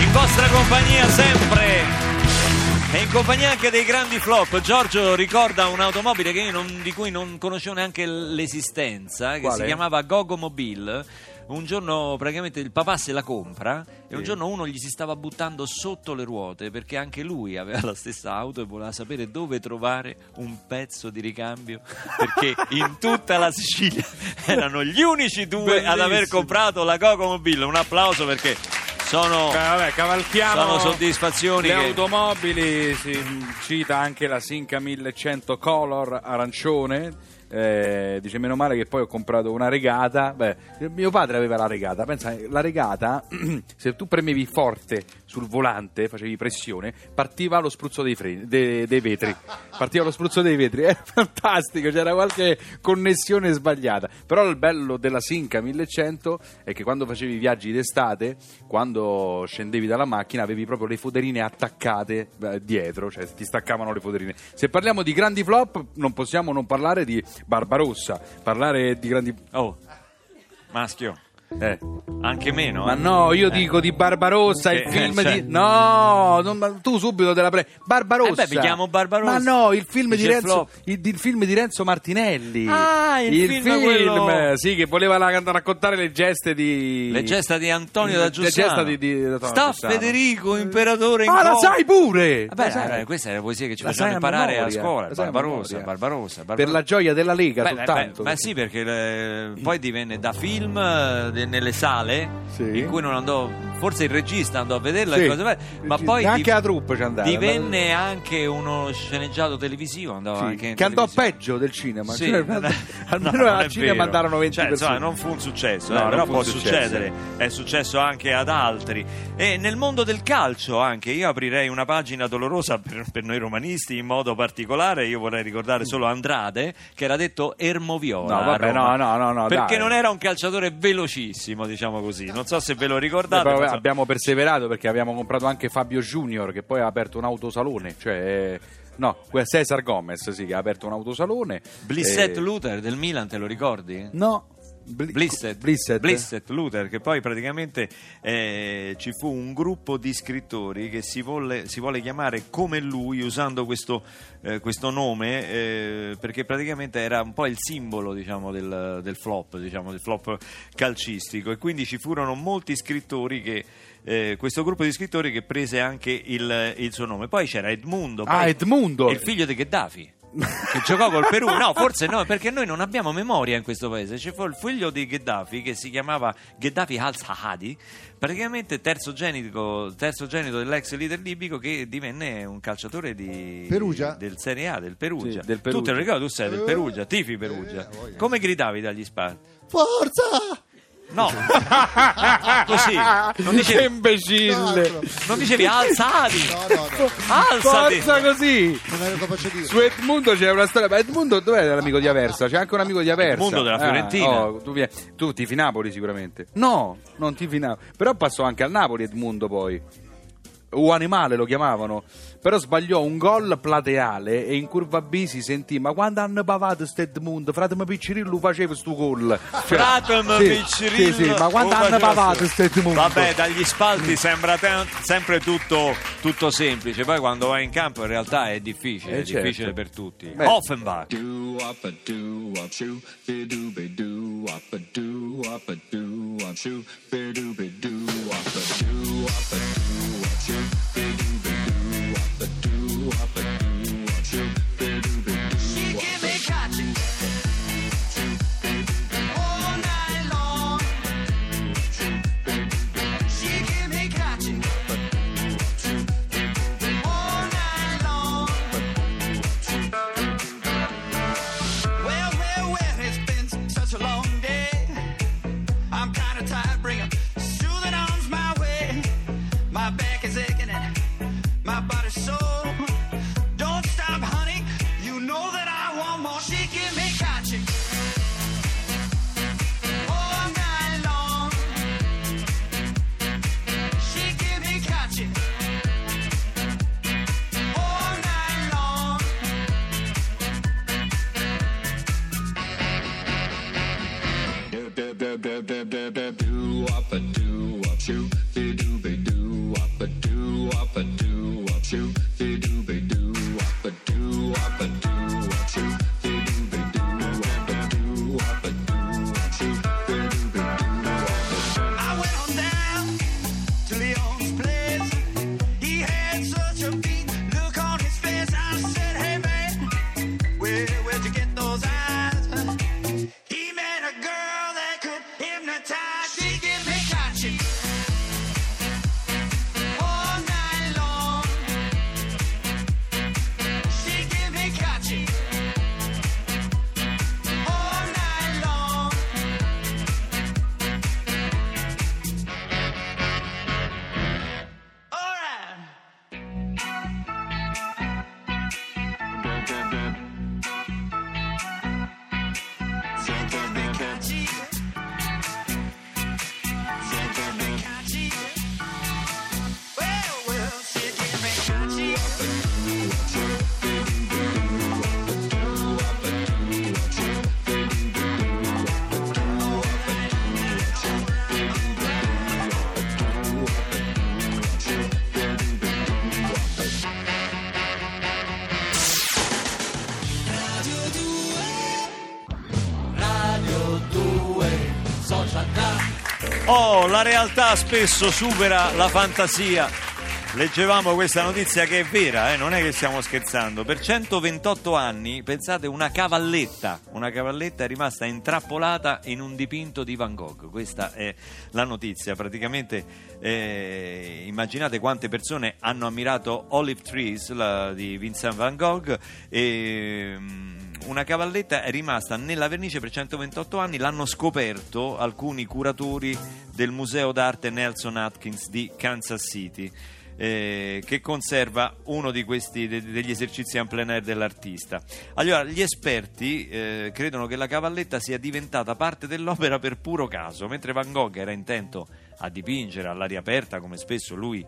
in vostra compagnia sempre e in compagnia anche dei grandi flop. Giorgio ricorda un'automobile che io di cui non conoscevo neanche l'esistenza, che si chiamava Gogomobile. Un giorno praticamente il papà se la compra e un giorno uno gli si stava buttando sotto le ruote perché anche lui aveva la stessa auto e voleva sapere dove trovare un pezzo di ricambio, perché in tutta la Sicilia erano gli unici due ad aver comprato la Gogomobile. Un applauso, perché sono soddisfazioni le che... automobili. Si cita anche la Sinca 1100 color arancione, dice meno male che poi ho comprato una Regata. Mio padre aveva la Regata, pensa, la Regata se tu premevi forte sul volante, facevi pressione, partiva lo spruzzo dei freni, dei vetri, partiva lo spruzzo dei vetri, era fantastico, c'era qualche connessione sbagliata. Però il bello della Sinca 1100 è che quando facevi viaggi d'estate, quando scendevi dalla macchina avevi proprio le foderine attaccate dietro, cioè ti staccavano le foderine. Se parliamo di grandi flop non possiamo non parlare di Barbarossa, parlare di grandi... Oh, maschio. Anche meno. Ma no, io dico di Barbarossa, il film di... No, tu subito te la prendi. Barbarossa. Beh, mi chiamo Barbarossa. Ma no, il film di Renzo, il film di Renzo Martinelli. Ah, il film quello... Sì, che voleva raccontare le geste di... Le gesta di Antonio da Giussano. Le gesta di sta Federico, imperatore in... Ma la sai pure! Vabbè, questa è la poesia che ci facciamo imparare a scuola. Barbarossa. Per la gioia della Lega, soltanto. Ma sì, perché poi divenne da film... nelle sale in cui non andò, forse il regista andò a vederla ma poi anche la troupe ci andava, divenne anche uno sceneggiato televisivo, andava anche che andò peggio del cinema, almeno al cinema andarono 20 persone, non fu un successo, però può succedere, è successo anche ad altri. E nel mondo del calcio anche io aprirei una pagina dolorosa per noi romanisti in modo particolare. Io vorrei ricordare solo Andrade, che era detto Ermoviola, perché non era un calciatore velocissimo, diciamo così, non so se ve lo ricordate. Però abbiamo perseverato, perché abbiamo comprato anche Fabio Junior, che poi ha aperto un autosalone, Cesar Gomez che ha aperto un autosalone. Blissett Luther del Milan, te lo ricordi? No. Blissett Luther, che poi praticamente ci fu un gruppo di scrittori che si vuole chiamare come lui, usando questo nome perché praticamente era un po' il simbolo, diciamo, del flop calcistico, e quindi ci furono molti scrittori che... questo gruppo di scrittori che prese anche il suo nome. Poi c'era Edmundo, il figlio di Gheddafi che giocò col Perugia. No, forse no, perché noi non abbiamo memoria in questo paese. C'è il figlio di Gheddafi che si chiamava Gheddafi al Saadi, praticamente terzogenito dell'ex leader libico, che divenne un calciatore di Perugia, del Serie A del Perugia. Tu te lo ricordi, tu sei del Perugia, tifi Perugia. Come gridavi dagli spazi? Forza! No, così non dicevi, imbecille, non dicevi alzati, alzati, forza, così non ero capace di dire. Su Edmundo c'è una storia. Ma Edmundo dov'è, l'amico di Aversa? C'è anche un amico di Aversa, Edmundo della Fiorentina. Tu tifi Napoli sicuramente? No, non tifi Napoli, però passò anche al Napoli Edmundo, poi o animale lo chiamavano, però sbagliò un gol plateale e in curva B si sentì: ma quando hanno pavato Stedmund, fratemi Piccirillo faceva sto gol, Piccirillo ma quando hanno pavato Stedmund. Vabbè, dagli spalti sembra sempre tutto semplice, poi quando vai in campo in realtà è difficile, difficile per tutti. Offenbach, Oh, la realtà spesso supera la fantasia. Leggevamo questa notizia che è vera, non è che stiamo scherzando. Per 128 anni, pensate, una cavalletta è rimasta intrappolata in un dipinto di Van Gogh. Questa è la notizia. Praticamente immaginate quante persone hanno ammirato Olive Trees, la di Vincent Van Gogh, e una cavalletta è rimasta nella vernice per 128 anni. L'hanno scoperto alcuni curatori del Museo d'Arte Nelson Atkins di Kansas City, che conserva uno di questi degli esercizi en plein air dell'artista. Allora, gli esperti credono che la cavalletta sia diventata parte dell'opera per puro caso. Mentre Van Gogh era intento a dipingere all'aria aperta, come spesso lui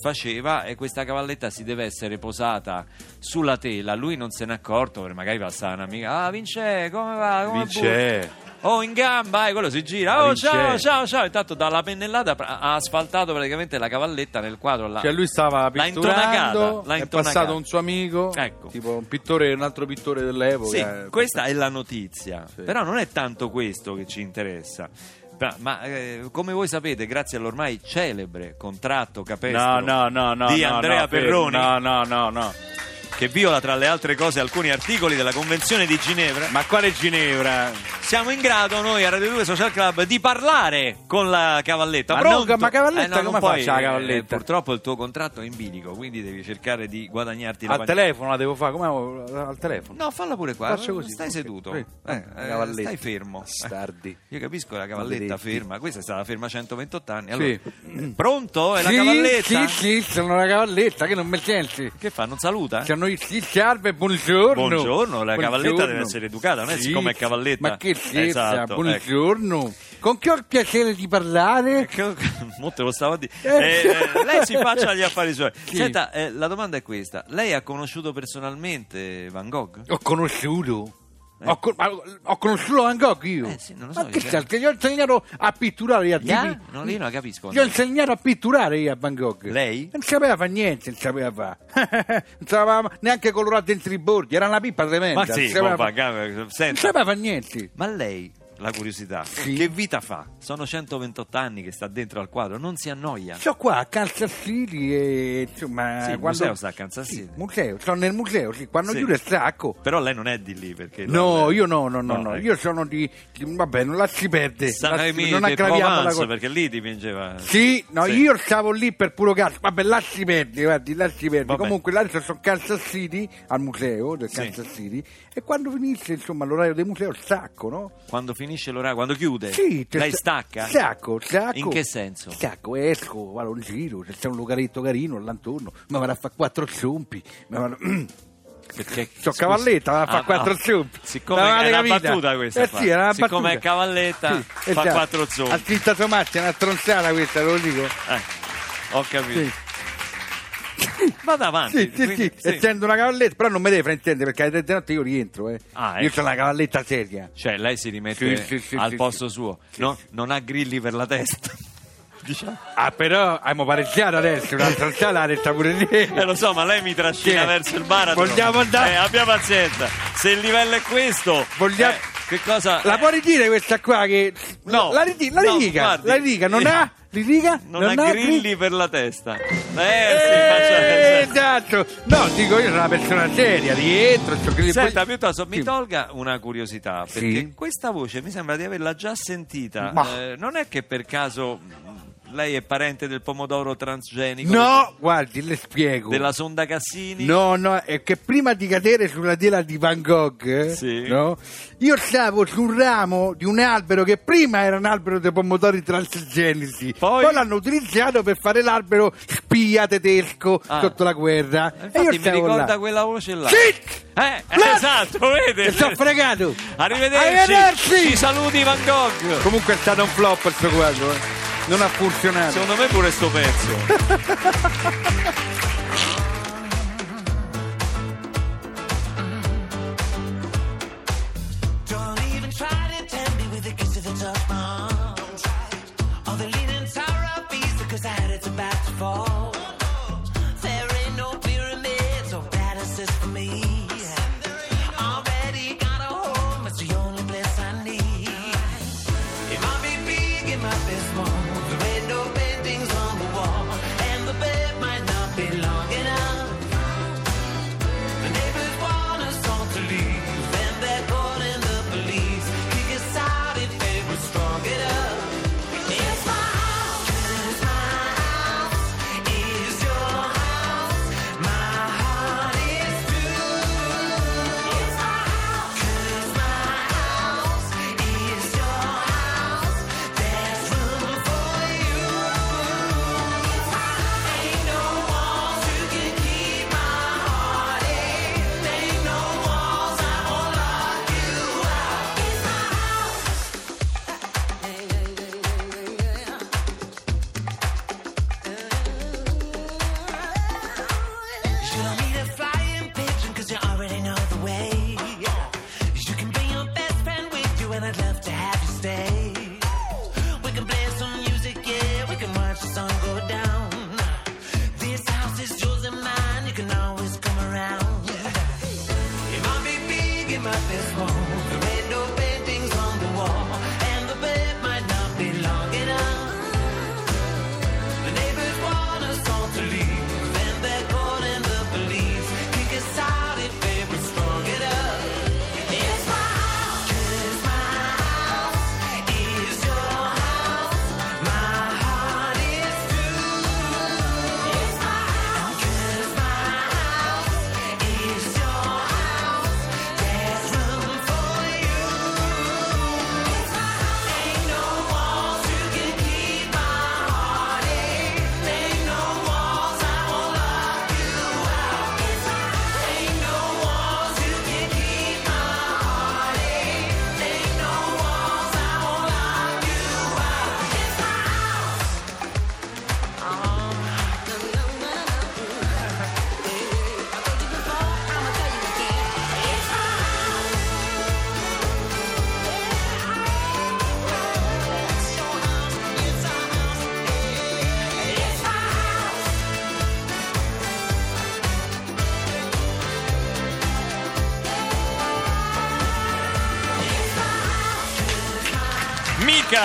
faceva, e questa cavalletta si deve essere posata sulla tela. Lui non se n'è accorto, perché magari passava un'amica: ah, Vince, come va? Come Vince, oh, in gamba, e quello si gira, oh, Vince, ciao, intanto dalla pennellata ha asfaltato praticamente la cavalletta nel quadro. Cioè lui stava pitturando, è passato un suo amico, ecco, tipo un altro pittore dell'epoca. Sì, questa è la notizia, sì. Però non è tanto questo che ci interessa. Ma come voi sapete, grazie all'ormai celebre contratto capestro di Andrea Perroni, che viola tra le altre cose alcuni articoli della Convenzione di Ginevra. Ma quale Ginevra? Siamo in grado noi a Radio 2 Social Club di parlare con la cavalletta. Ma pronto? Ma cavalletta, come faccia la cavalletta? Purtroppo il tuo contratto è in bilico, quindi devi cercare di guadagnarti la al telefono la devo fare. Come al telefono? No, falla pure qua. Faccio così. Stai seduto. Stai fermo. Stardi. Io capisco la cavalletta ferma. Questa è stata ferma 128 anni. Allora, sì. Pronto? È la cavalletta? Sì, sono la cavalletta, che non mi senti. Che fa? Non saluta? Sì, salve, buongiorno. Buongiorno, la cavalletta deve essere educata, non è siccome è cavalletta. Ma che scherza, esatto, buongiorno. Ecco. Con chi ho il piacere di parlare? Molto lo stavo a dire. Lei si faccia gli affari suoi. Sì. Senta, la domanda è questa: lei ha conosciuto personalmente Van Gogh? Ho conosciuto. Ho conosciuto Van Gogh io. Sì, non lo so. Ma che c'è? Gli ho insegnato a pitturare a tipi. Non, io non capisco. Gli ho insegnato a pitturare io a Van Gogh. Lei? Non sapeva fare niente, non sapeva neanche colorare dentro i bordi, era una pippa tremenda. Ma sì, non sapeva fare niente. Ma lei, la curiosità, sì, che vita fa? Sono 128 anni che sta dentro al quadro, non si annoia? Sono qua a Kansas City e insomma, sì, il museo sta a Kansas City. Sì, museo, sono nel museo, sì, quando chiude il sacco. Però lei non è di lì, perché no, io no. Io sono di vabbè, non la si perde. Non aggraviamo la cosa, perché lì dipingeva. Sì, no, sì, io stavo lì per puro caso. Vabbè, là si perde, guardi, là si perde. Vabbè. Comunque là sono Kansas City, al museo del Kansas City, e quando finisce, insomma, l'orario del museo, il sacco, no? Quando finisce finisce l'orario, quando chiude, sì, lei stacca? Stacco. In che senso? Stacco, esco, vado in giro, se c'è un lucaretto carino all'antorno, ma vado a fare 4 zompi, ma vado... Perché, so scusa, cavalletta, ma fa 4 zompi. Siccome è una battuta questa, sì, era una siccome battuta. È cavalletta, sì, fa 4 zompi. Ha scritto Tomazzi, è una stronzata questa, te lo dico. Ho capito. Sì. Vada avanti, sì. Essendo una cavalletta, però non mi deve fraintendere, perché alle 3 di notte io rientro. Io ecco. Sono una cavalletta seria. Cioè, lei si rimette al posto suo, no? Non ha grilli per la testa. Diciamo. Ah, però abbiamo pareggiato adesso, un'altra scala ha detto pure lì. Lo so, ma lei mi trascina verso il baratro. Vogliamo andare? Abbia pazienza. Se il livello è questo, vogliamo... che cosa? La può ridire questa qua che... No. La ridica, non ha... Riga, non ha grilli per la testa. Si faccia esatto. No, dico, io sono una persona seria, rientro. Senta, piuttosto mi tolga una curiosità, perché questa voce mi sembra di averla già sentita. Non è che per caso lei è parente del pomodoro transgenico? No, guardi, le spiego. Della sonda Cassini? No, è che prima di cadere sulla tela di Van Gogh, no? Io stavo su un ramo di un albero che prima era un albero dei pomodori transgenici, poi l'hanno utilizzato per fare l'albero spia tedesco sotto la guerra. E io mi ricorda là. Quella voce là. Sì! Esatto, vede? Sono fregato. Arrivederci. Ci saluti Van Gogh. Comunque è stato un flop questo quadro, non ha funzionato. Secondo me pure sto pezzo.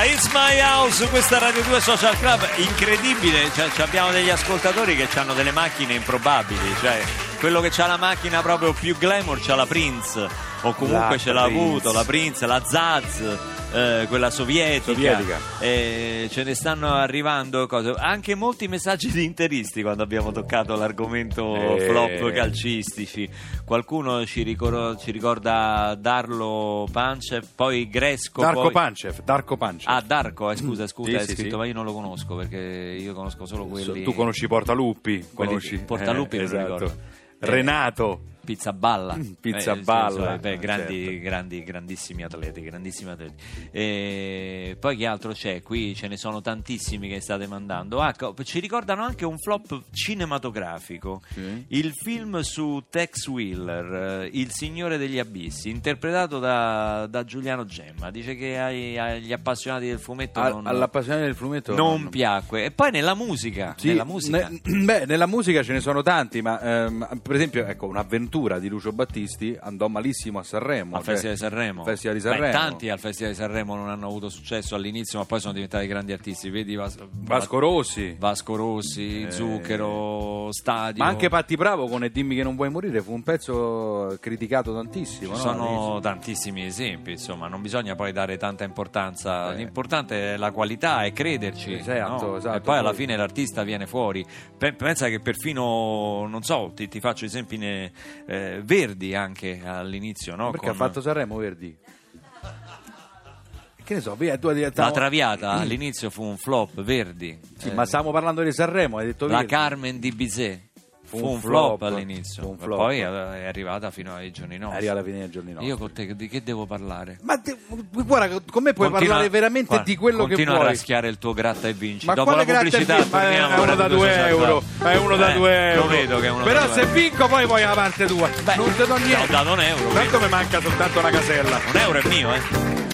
It's my house, questa Radio 2 Social Club incredibile, cioè abbiamo degli ascoltatori che hanno delle macchine improbabili, cioè quello che c'ha la macchina proprio più glamour c'ha la Prinz, o comunque ce l'ha avuto la Prinz, la Zaz, quella sovietica. Ce ne stanno arrivando cose, anche molti messaggi di interisti quando abbiamo toccato l'argomento flop calcistici. Qualcuno ci ricorda Darlo Pancev, poi Gresco, Darko Pancev. Ah, Darko, scusa, sì, è scritto, sì. Ma io non lo conosco perché io conosco solo quelli. Tu conosci Portaluppi, esatto. Non ricordo. Renato Pizzaballa, beh, grandissimi atleti. Poi che altro c'è? Qui ce ne sono tantissimi che state mandando. Ci ricordano anche un flop cinematografico, il film su Tex Willer, Il Signore degli Abissi, interpretato da Giuliano Gemma. Dice che agli appassionati del fumetto non piacque. E poi nella musica, sì, nella musica ce ne sono tanti, ma per esempio, ecco, un'avventura di Lucio Battisti andò malissimo a Sanremo, al Festival di Sanremo. Beh, tanti al Festival di Sanremo non hanno avuto successo all'inizio, ma poi sono diventati grandi artisti. Vedi Vasco Rossi, Zucchero, Stadio, ma anche Patti Bravo con E dimmi che non vuoi morire fu un pezzo criticato tantissimo. Sono tantissimi esempi, insomma, non bisogna poi dare tanta importanza. L'importante è la qualità e crederci, esatto. E poi alla fine l'artista viene fuori. Pensa che perfino, non so, ti faccio esempi Verdi anche all'inizio, no? Perché ha fatto Sanremo Verdi? Che ne so, La Traviata all'inizio fu un flop, Verdi. Sì, ma stavamo parlando di Sanremo, hai detto Verdi. La Carmen di Bizet fu un flop all'inizio, poi è arrivata fino ai giorni nostri. Io con te di che devo parlare? Ma guarda, con me puoi parlare veramente di quello che vuoi. Continua a raschiare il tuo gratta e vinci. Ma dopo la pubblicità torniamo. È uno da 2 euro. Lo vedo che è uno però da 2 euro. Però se vinco poi vuoi la parte tua. Non ti do niente. Ho dato 1 euro. Tanto mi manca soltanto una casella. 1 euro è mio,